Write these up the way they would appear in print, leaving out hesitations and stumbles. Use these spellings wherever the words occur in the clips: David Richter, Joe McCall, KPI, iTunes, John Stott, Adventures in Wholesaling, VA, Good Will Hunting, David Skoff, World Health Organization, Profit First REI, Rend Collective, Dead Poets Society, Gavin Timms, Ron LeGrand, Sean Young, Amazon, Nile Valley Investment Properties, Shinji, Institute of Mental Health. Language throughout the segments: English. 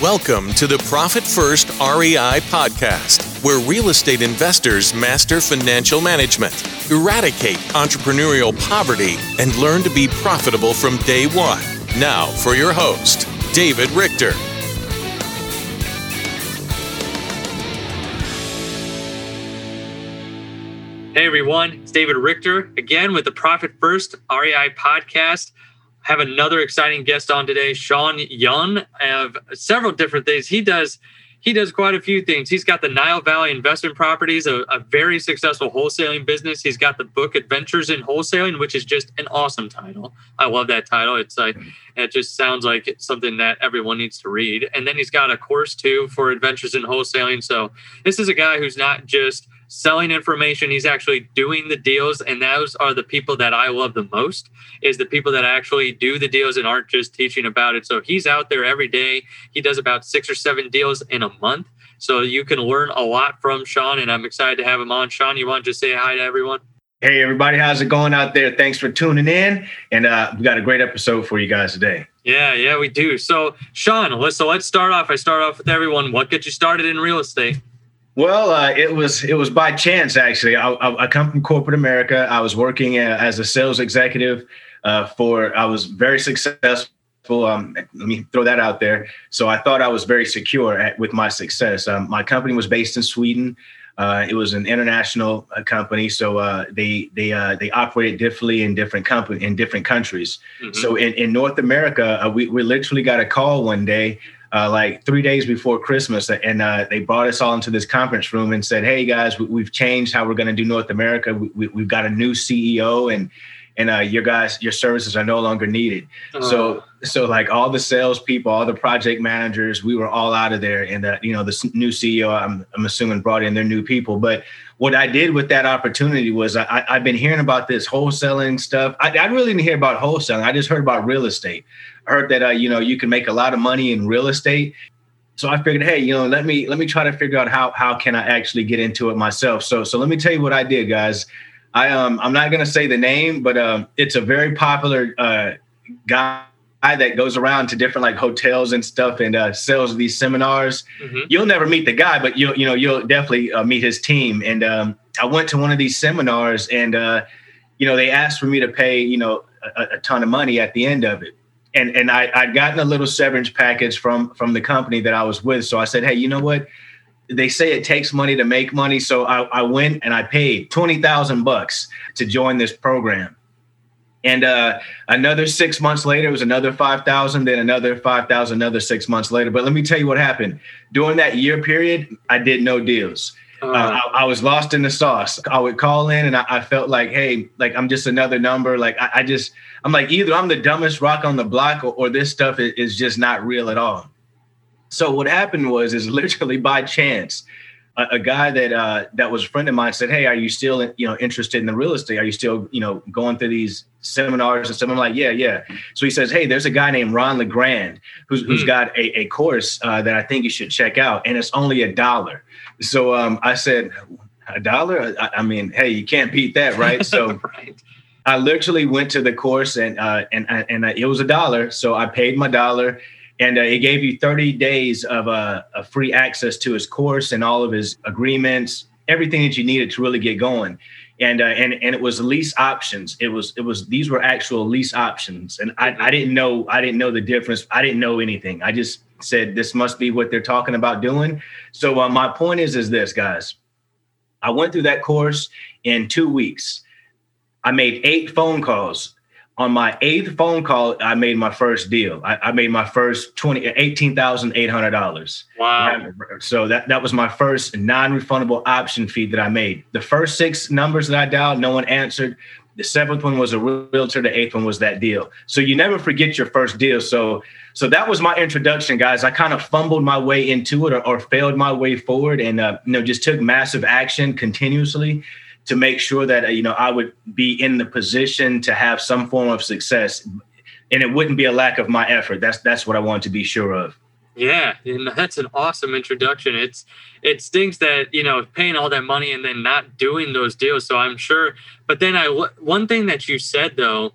Welcome to the Profit First REI podcast, where real estate investors master financial management, eradicate entrepreneurial poverty, and learn to be profitable from day one. Now for your host, David Richter. Hey everyone, it's David Richter again with the Profit First REI podcast. I have another exciting guest on today, Sean Young. I have several different things. He does quite a few things. He's got the Nile Valley Investment Properties, a very successful wholesaling business. He's got the book Adventures in Wholesaling, which is just an awesome title. I love that title. It's like, it just sounds like it's something that everyone needs to read. And then he's got a course too for Adventures in Wholesaling. So this is a guy who's not just selling information, he's actually doing the deals, and those are the people that I love the most, is the people that actually do the deals and aren't just teaching about it. So he's out there every day. He does about 6 or 7 deals in a month. So you can learn a lot from Sean, and I'm excited to have him on. Sean, you want to just say hi to everyone? Hey, everybody. How's it going out there? Thanks for tuning in. And we got a great episode for you guys today. Yeah, we do. So Sean, let's start off. I start off with everyone. What gets you started in real estate? Well, it was by chance, actually. I come from corporate America. I was working as a sales executive I was very successful. Let me throw that out there. So I thought I was very secure with my success. My company was based in Sweden. It was an international company, so they operated differently in different countries. Mm-hmm. So in North America, we literally got a call one day, like 3 days before Christmas, and they brought us all into this conference room and said, "Hey guys, we've changed how we're going to do North America. We've got a new CEO, and your services are no longer needed." So like all the salespeople, all the project managers, we were all out of there. And the new CEO, I'm assuming, brought in their new people. But what I did with that opportunity was I've been hearing about this wholesaling stuff. I really didn't hear about wholesaling. I just heard about real estate. I heard that you can make a lot of money in real estate. So I figured, hey, let me try to figure out how can I actually get into it myself. So let me tell you what I did, guys. I'm not going to say the name, but it's a very popular guy that goes around to different like hotels and stuff and sells these seminars. Mm-hmm. You'll never meet the guy, but you'll definitely meet his team. And I went to one of these seminars, and they asked for me to pay a ton of money at the end of it. And I'd gotten a little severance package from the company that I was with. So I said, hey, you know what? They say it takes money to make money. So I went and I paid $20,000 to join this program. And another 6 months later, it was another $5,000, then another $5,000, another 6 months later. But let me tell you what happened. During that year period, I did no deals. I was lost in the sauce. I would call in and I felt like, hey, like I'm just another number. Like I'm like, either I'm the dumbest rock on the block or this stuff is just not real at all. So what happened was literally by chance, a guy that was a friend of mine said, hey, are you still, interested in the real estate? Are you still, going through these seminars and stuff? I'm like, yeah. So he says, hey, there's a guy named Ron LeGrand who's got a course that I think you should check out. And it's only $1. So I said, $1? I mean, hey, you can't beat that, right? So right. I literally went to the course and it was $1. So I paid my $1. And it gave you 30 days of a free access to his course and all of his agreements, everything that you needed to really get going. And it was lease options. These were actual lease options. And I didn't know the difference. I didn't know anything. I just said, this must be what they're talking about doing. So my point is this, guys. I went through that course in 2 weeks. I made 8 phone calls. On my 8th phone call, I made my first deal. I made my first $18,800. Wow. So that was my first non-refundable option fee that I made. The first 6 numbers that I dialed, no one answered. The 7th one was a realtor. The 8th one was that deal. So you never forget your first deal. So that was my introduction, guys. I kind of fumbled my way into it or failed my way forward and just took massive action continuously to make sure that, I would be in the position to have some form of success, and it wouldn't be a lack of my effort. That's what I wanted to be sure of. Yeah. That's an awesome introduction. It stinks that, paying all that money and then not doing those deals. So I'm sure, but then one thing that you said though,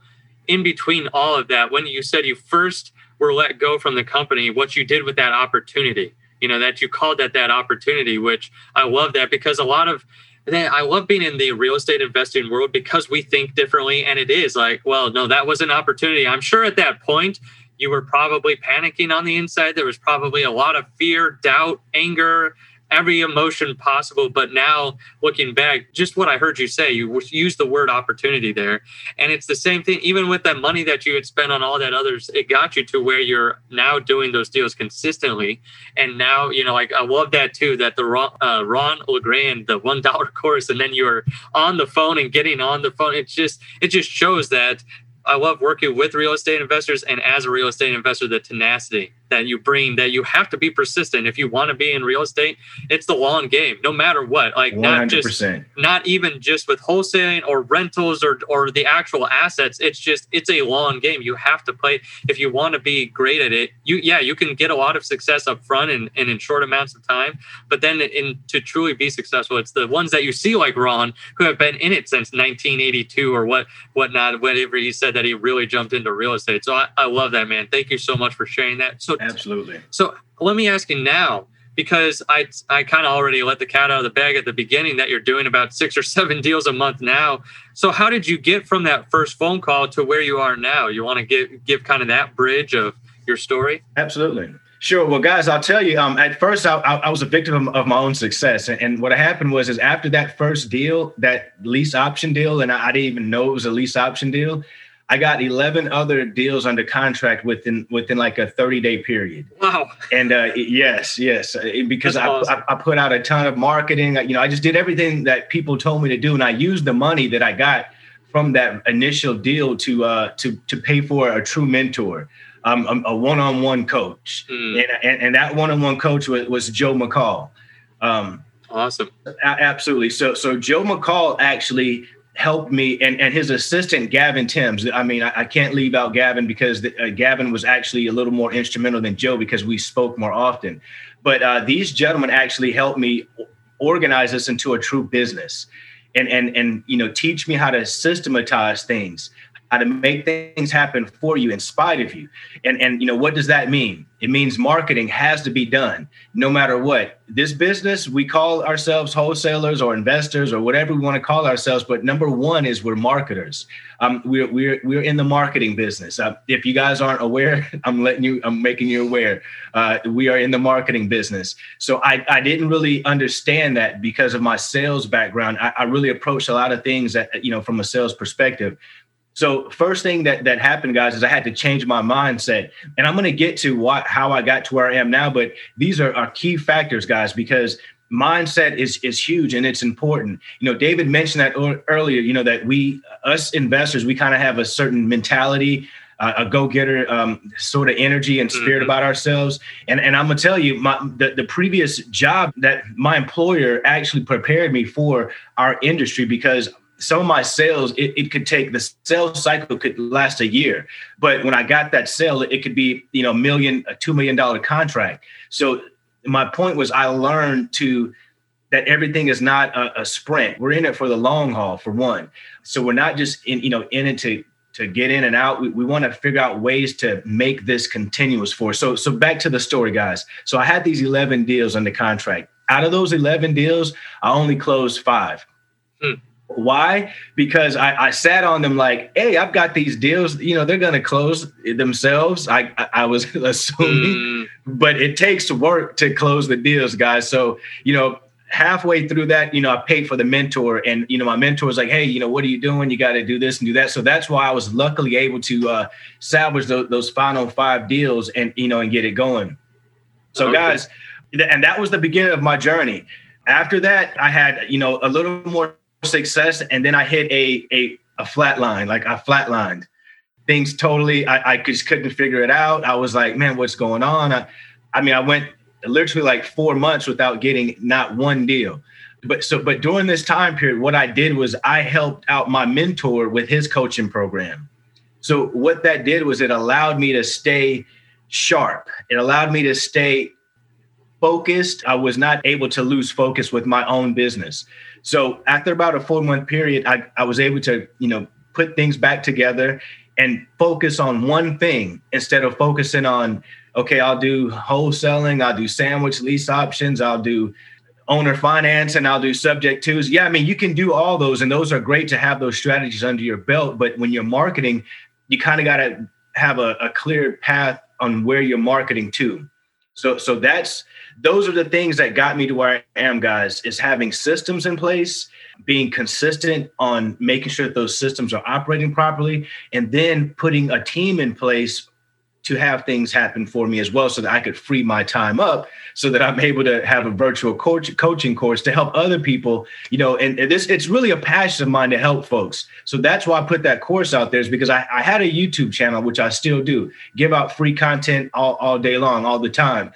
in between all of that, when you said you first were let go from the company, what you did with that opportunity, you know, that you called that that opportunity, which I love that, because a lot of, I love being in the real estate investing world because we think differently. And it is like, well, no, that was an opportunity. I'm sure at that point, you were probably panicking on the inside. There was probably a lot of fear, doubt, anger, every emotion possible. But now looking back, just what I heard you say, you used the word opportunity there. And it's the same thing, even with that money that you had spent on all that others, it got you to where you're now doing those deals consistently. And now, you know, like I love that too, that the Ron LeGrand, the $1 course, and then you're on the phone and getting on the phone. It just shows that I love working with real estate investors, and as a real estate investor, the tenacity that you bring, that you have to be persistent. If you want to be in real estate, it's the long game, no matter what. Like 100%. not even just with wholesaling or rentals or the actual assets. It's a long game. You have to play. If you want to be great at it, you can get a lot of success up front and in short amounts of time. But then to truly be successful, it's the ones that you see like Ron, who have been in it since 1982 or whatnot, whatever he said, that he really jumped into real estate. So I love that, man. Thank you so much for sharing that. So absolutely. So let me ask you now, because I kind of already let the cat out of the bag at the beginning that you're doing about 6 or 7 deals a month now. So how did you get from that first phone call to where you are now? You want to give kind of that bridge of your story? Absolutely. Sure. Well, guys, I'll tell you, at first I was a victim of my own success. And what happened was after that first deal, that lease option deal, and I didn't even know it was a lease option deal, I got 11 other deals under contract within like a 30-day period. Wow. And yes, because awesome. I put out a ton of marketing. You know, I just did everything that people told me to do, and I used the money that I got from that initial deal to pay for a true mentor, a one-on-one coach, and that one-on-one coach was Joe McCall. Awesome. Absolutely. So Joe McCall actually helped me, and his assistant, Gavin Timms. I mean, I can't leave out Gavin, because Gavin was actually a little more instrumental than Joe, because we spoke more often. But these gentlemen actually helped me organize this into a true business and you know, teach me how to systematize things, how to make things happen for you in spite of you. And you know, what does that mean? It means marketing has to be done no matter what. This business, we call ourselves wholesalers or investors or whatever we want to call ourselves. But number one is we're marketers. We're in the marketing business. If you guys aren't aware, I'm making you aware. We are in the marketing business. So I didn't really understand that because of my sales background. I really approached a lot of things that, you know, from a sales perspective. So first thing that happened, guys, is I had to change my mindset, and I'm going to get to how I got to where I am now. But these are key factors, guys, because mindset is huge and it's important. You know, David mentioned that earlier, you know, that us investors, we kind of have a certain mentality, a go-getter sort of energy and spirit about ourselves. And I'm going to tell you, the previous job that my employer actually prepared me for our industry, because some of my sales, it could take, the sales cycle could last a year. But when I got that sale, it could be, you know, a $2 million contract. So my point was, I learned that everything is not a sprint. We're in it for the long haul, for one. So we're not just in it to get in and out. We want to figure out ways to make this continuous for us. So back to the story, guys. So I had these 11 deals under contract. Out of those 11 deals, I only closed 5. Why? Because I sat on them like, hey, I've got these deals, you know, they're going to close themselves. I was assuming, but it takes work to close the deals, guys. So, you know, halfway through that, you know, I paid for the mentor, and, you know, my mentor was like, hey, you know, what are you doing? You got to do this and do that. So that's why I was luckily able to salvage those final 5 deals and, you know, and get it going. So guys, and that was the beginning of my journey. After that, I had, you know, a little more success, and then I hit a flat line. Like, I flatlined things totally. I just couldn't figure it out. I was like, man, what's going on? I went literally like 4 months without getting not one deal. But during this time period, what I did was I helped out my mentor with his coaching program. So what that did was it allowed me to stay sharp. It allowed me to stay focused. I was not able to lose focus with my own business. So after about a 4-month period, I was able to, you know, put things back together and focus on one thing instead of focusing on, okay, I'll do wholesaling, I'll do sandwich lease options, I'll do owner finance, and I'll do subject twos. Yeah, I mean, you can do all those, and those are great to have those strategies under your belt. But when you're marketing, you kind of got to have a clear path on where you're marketing to. So those are the things that got me to where I am, guys, is having systems in place, being consistent on making sure that those systems are operating properly, and then putting a team in place to have things happen for me as well, so that I could free my time up so that I'm able to have a virtual coaching course to help other people, you know, and this, it's really a passion of mine to help folks. So that's why I put that course out there, is because I had a YouTube channel, which I still do, give out free content all day long, all the time.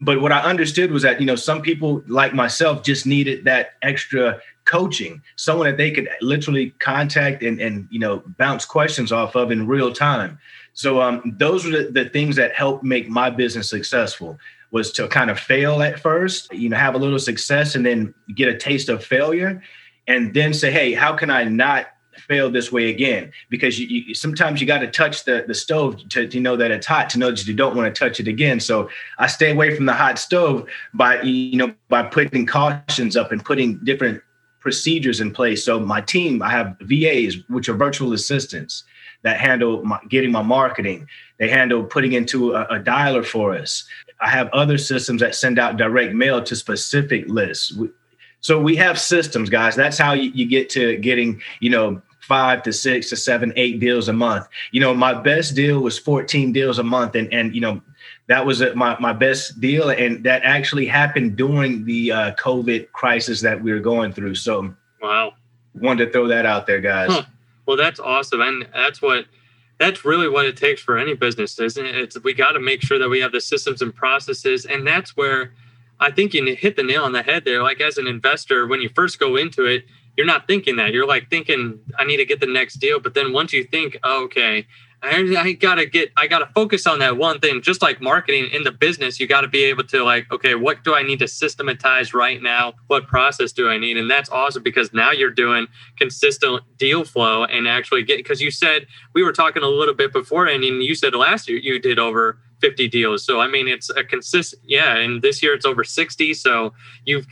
But what I understood was that, you know, some people like myself just needed that extra coaching, someone that they could literally contact and, you know, bounce questions off of in real time. So those were the things that helped make my business successful, was to kind of fail at first, you know, have a little success and then get a taste of failure, and then say, hey, how can I not fail this way again? Because you sometimes you got to touch the stove to know that it's hot, to know that you don't want to touch it again. So I stay away from the hot stove by putting cautions up and putting different procedures in place. So my team, I have VAs, which are virtual assistants, that handle getting my marketing. They handle putting into a dialer for us. I have other systems that send out direct mail to specific lists. So we have systems, guys. That's how you get to getting, you know, 5 to 6 to 7, 8 deals a month. You know, my best deal was 14 deals a month. And you know, that was my best deal. And that actually happened during the COVID crisis that we were going through. So wow, wanted to throw that out there, guys. Huh. Well, that's awesome. And that's really what it takes for any business, isn't it? We got to make sure that we have the systems and processes. And that's where I think you hit the nail on the head there. Like, as an investor, when you first go into it, you're not thinking that. You're like thinking, I need to get the next deal. But then once you think, oh, okay, I got to focus on that one thing. Just like marketing in the business, you got to be able to, like, okay, what do I need to systematize right now? What process do I need? And that's awesome, because now you're doing consistent deal flow and actually because you said, we were talking a little bit before, and you said last year you did over 50 deals. So, I mean, it's a consistent, yeah. And this year it's over 60. So you've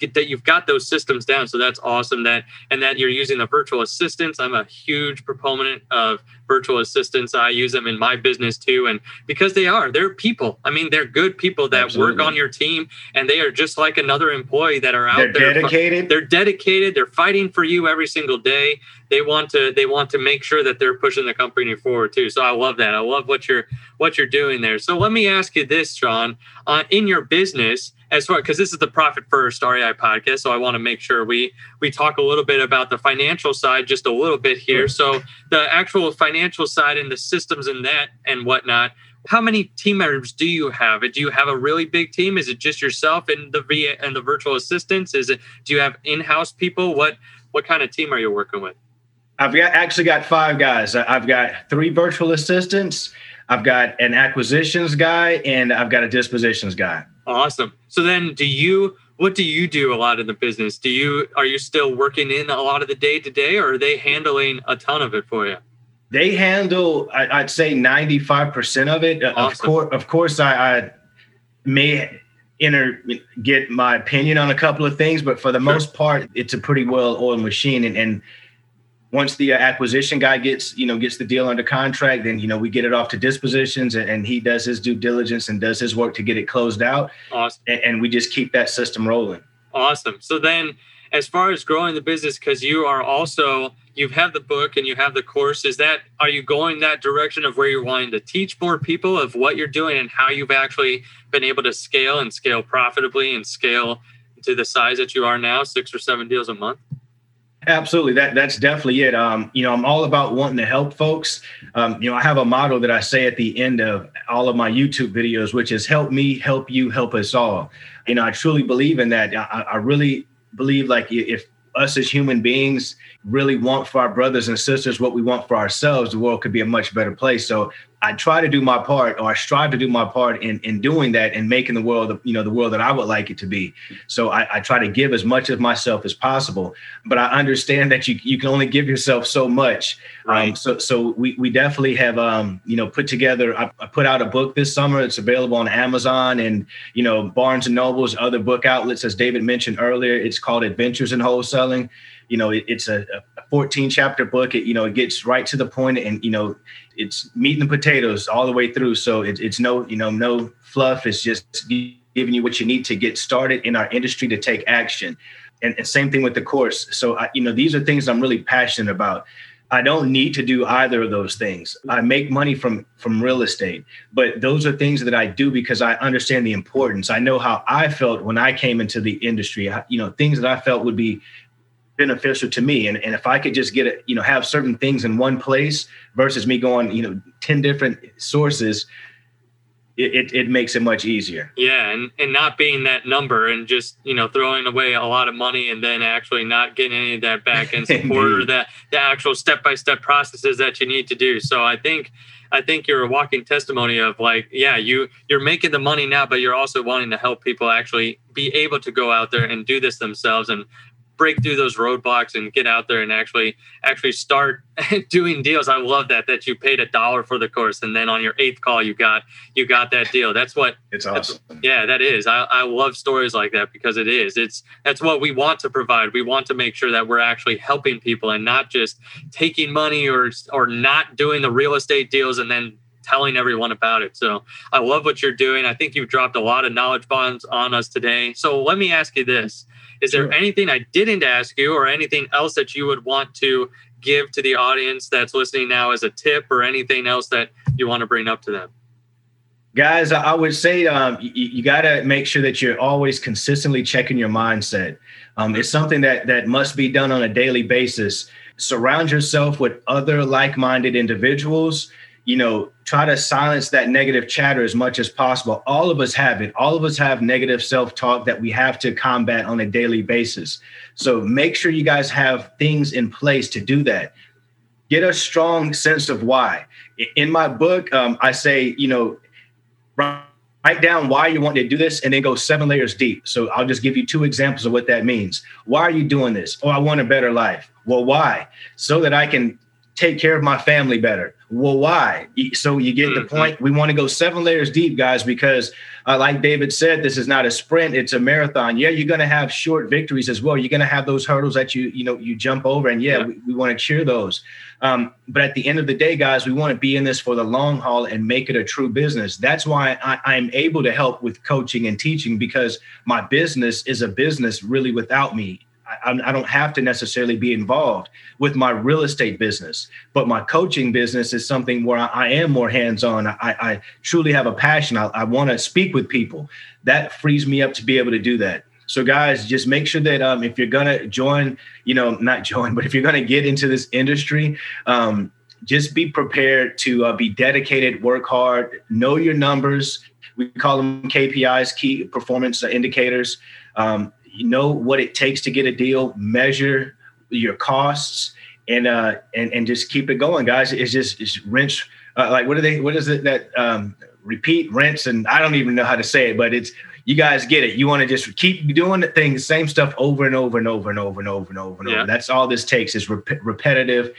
got those systems down. So that's awesome that you're using the virtual assistants. I'm a huge proponent of virtual assistants. I use them in my business too. And because they're people. I mean, they're good people that Absolutely. Work on your team, and they are just like another employee that are out there. Dedicated. They're dedicated. They're fighting for you every single day. They want to make sure that they're pushing the company forward too. So I love that. I love what you're doing there. So let me ask you this, Sean, in your business, as far, because this is the Profit First REI podcast, so I want to make sure we talk a little bit about the financial side just a little bit here. So the actual financial side and the systems and that and whatnot, how many team members do you have? Do you have a really big team? Is it just yourself and the VA and the virtual assistants? Do you have in-house people? What kind of team are you working with? I've actually got 5 guys. I've got 3 virtual assistants, I've got an acquisitions guy, and I've got a dispositions guy. Awesome. So then what do you do a lot in the business? Are you still working in a lot of the day-to-day, or are they handling a ton of it for you? They handle, I'd say 95% of it. Awesome. Of course, I may get my opinion on a couple of things, but for the most part, it's a pretty well-oiled machine. And once the acquisition guy gets the deal under contract, then, you know, we get it off to dispositions, and he does his due diligence and does his work to get it closed out. Awesome. And we just keep that system rolling. Awesome. So then, as far as growing the business, because you are also, you have the book and you have the course, are you going that direction of where you're wanting to teach more people of what you're doing and how you've actually been able to scale and scale profitably and scale to the size that you are now, 6 or 7 deals a month? Absolutely. That's definitely it. You know, I'm all about wanting to help folks. You know, I have a motto that I say at the end of all of my YouTube videos, which is help me, help you, help us all. You know, I truly believe in that. I really believe, like, if us as human beings really want for our brothers and sisters what we want for ourselves, the world could be a much better place. So I try to do my part, or I strive to do my part in doing that and making the world, you know, the world that I would like it to be. So I try to give as much of myself as possible, but I understand that you can only give yourself so much. Right. So we definitely have, put together, I put out a book this summer. It's available on Amazon and, Barnes and Noble's, other book outlets, as David mentioned earlier. It's called Adventures in Wholesaling. It's a 14 chapter book. It gets right to the point, and, it's meat and potatoes all the way through. So it's no fluff. It's just giving you what you need to get started in our industry to take action. And same thing with the course. So, these are things I'm really passionate about. I don't need to do either of those things. I make money from real estate, but those are things that I do because I understand the importance. I know how I felt when I came into the industry, things that I felt would be beneficial to me. And if I could just get it, have certain things in one place versus me going, 10 different sources, it makes it much easier. Yeah. And not being that number and just, throwing away a lot of money and then actually not getting any of that back end support or that the actual step-by-step processes that you need to do. So I think you're a walking testimony of you're making the money now, but you're also wanting to help people actually be able to go out there and do this themselves and break through those roadblocks and get out there and actually start doing deals. I love that you paid $1 for the course, and then on your 8th call you got that deal. That's what it's awesome. Yeah, that is. I love stories like that because it is. That's what we want to provide. We want to make sure that we're actually helping people and not just taking money or not doing the real estate deals and then telling everyone about it. So I love what you're doing. I think you've dropped a lot of knowledge bombs on us today. So let me ask you this. Is there anything I didn't ask you or anything else that you would want to give to the audience that's listening now as a tip or anything else that you want to bring up to them? Guys, I would say you got to make sure that you're always consistently checking your mindset. It's something that must be done on a daily basis. Surround yourself with other like-minded individuals. Try to silence that negative chatter as much as possible. All of us have it. All of us have negative self-talk that we have to combat on a daily basis. So make sure you guys have things in place to do that. Get a strong sense of why. In my book, I say, write down why you want to do this and then go 7 layers deep. So I'll just give you 2 examples of what that means. Why are you doing this? Oh, I want a better life. Well, why? So that I can take care of my family better. Well, why? So you get the point. We want to go 7 layers deep, guys, because like David said, this is not a sprint. It's a marathon. Yeah, you're going to have short victories as well. You're going to have those hurdles that you jump over. And we want to cheer those. But at the end of the day, guys, we want to be in this for the long haul and make it a true business. That's why I'm able to help with coaching and teaching, because my business is a business really without me. I don't have to necessarily be involved with my real estate business, but my coaching business is something where I am more hands-on. I truly have a passion. I want to speak with people. That frees me up to be able to do that. So guys, just make sure that if you're going to if you're going to get into this industry, just be prepared to be dedicated, work hard, know your numbers. We call them KPIs, key performance indicators. You know what it takes to get a deal, measure your costs, and just keep it going, guys. It's rinse. Repeat, rinse, and I don't even know how to say it, but it's, you guys get it. You want to just keep doing the thing, the same stuff over and over and over and over and over and over and over. That's all this takes is repetitive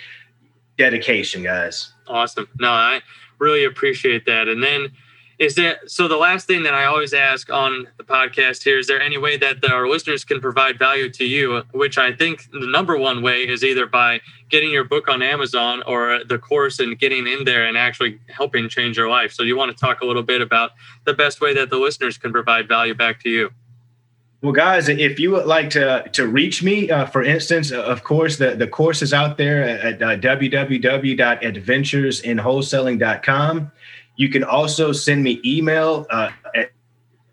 dedication, guys. Awesome. No, I really appreciate that. And then, the last thing that I always ask on the podcast here, is there any way that our listeners can provide value to you? Which I think the number one way is either by getting your book on Amazon or the course and getting in there and actually helping change your life. So you want to talk a little bit about the best way that the listeners can provide value back to you? Well, guys, if you would like to reach me, for instance, of course, the course is out there at www.adventuresinwholesaling.com. You can also send me email at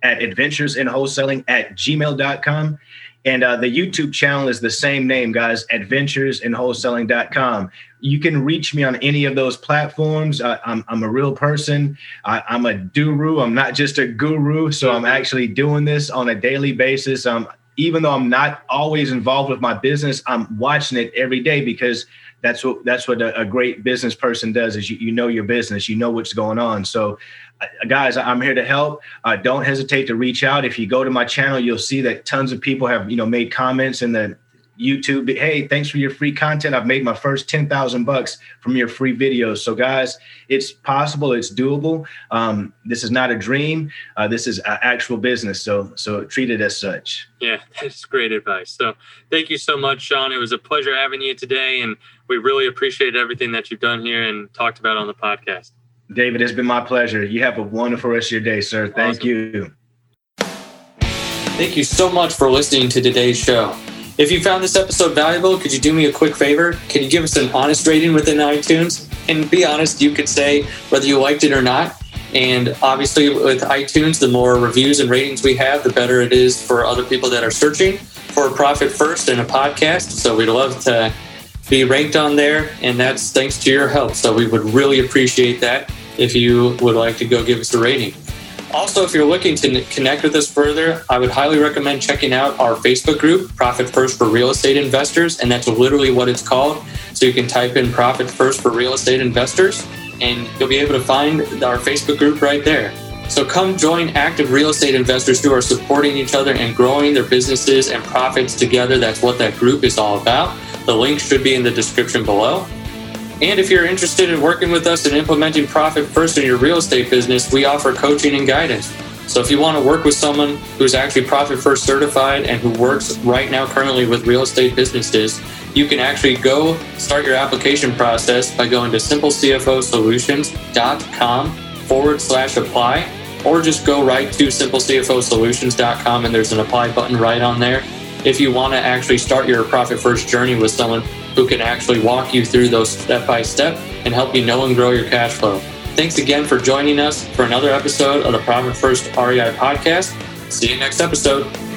adventuresinwholesaling@gmail.com. And the YouTube channel is the same name, guys, adventuresinwholesaling.com. You can reach me on any of those platforms. I'm a real person. I'm a do-roo. I'm not just a guru. So I'm actually doing this on a daily basis. Even though I'm not always involved with my business, I'm watching it every day because That's what a great business person does, is you know your business, you know what's going on. So guys, I'm here to help. Don't hesitate to reach out. If you go to my channel, you'll see that tons of people have, made comments in the YouTube. Hey, thanks for your free content. I've made my first $10,000 from your free videos. So guys, it's possible. It's doable. This is not a dream. This is actual business. So treat it as such. Yeah, that's great advice. So thank you so much, Sean. It was a pleasure having you today. And we really appreciate everything that you've done here and talked about on the podcast. David, it's been my pleasure. You have a wonderful rest of your day, sir. Thank you. Thank you so much for listening to today's show. If you found this episode valuable, could you do me a quick favor? Can you give us an honest rating within iTunes? And be honest, you could say whether you liked it or not. And obviously with iTunes, the more reviews and ratings we have, the better it is for other people that are searching for Profit First and a podcast. So we'd love to be ranked on there. And that's thanks to your help. So we would really appreciate that if you would like to go give us a rating. Also, if you're looking to connect with us further, I would highly recommend checking out our Facebook group, Profit First for Real Estate Investors, and that's literally what it's called. So you can type in Profit First for Real Estate Investors, and you'll be able to find our Facebook group right there. So come join active real estate investors who are supporting each other and growing their businesses and profits together. That's what that group is all about. The link should be in the description below. And if you're interested in working with us and implementing Profit First in your real estate business, we offer coaching and guidance. So if you want to work with someone who's actually Profit First certified and who works right now currently with real estate businesses, you can actually go start your application process by going to simplecfosolutions.com/apply, or just go right to simplecfosolutions.com and there's an apply button right on there. If you want to actually start your Profit First journey with someone who can actually walk you through those step-by-step and help you know and grow your cash flow. Thanks again for joining us for another episode of the Profit First REI podcast. See you next episode.